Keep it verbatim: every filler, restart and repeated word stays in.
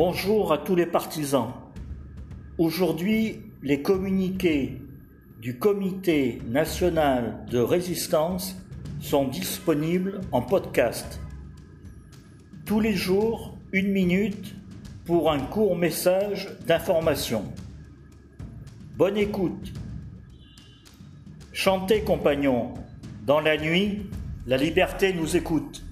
Bonjour à tous les partisans. Aujourd'hui, les communiqués du Comité national de résistance sont disponibles en podcast. Tous les jours, une minute pour un court message d'information. Bonne écoute. Chantez, compagnons. Dans la nuit, la liberté nous écoute.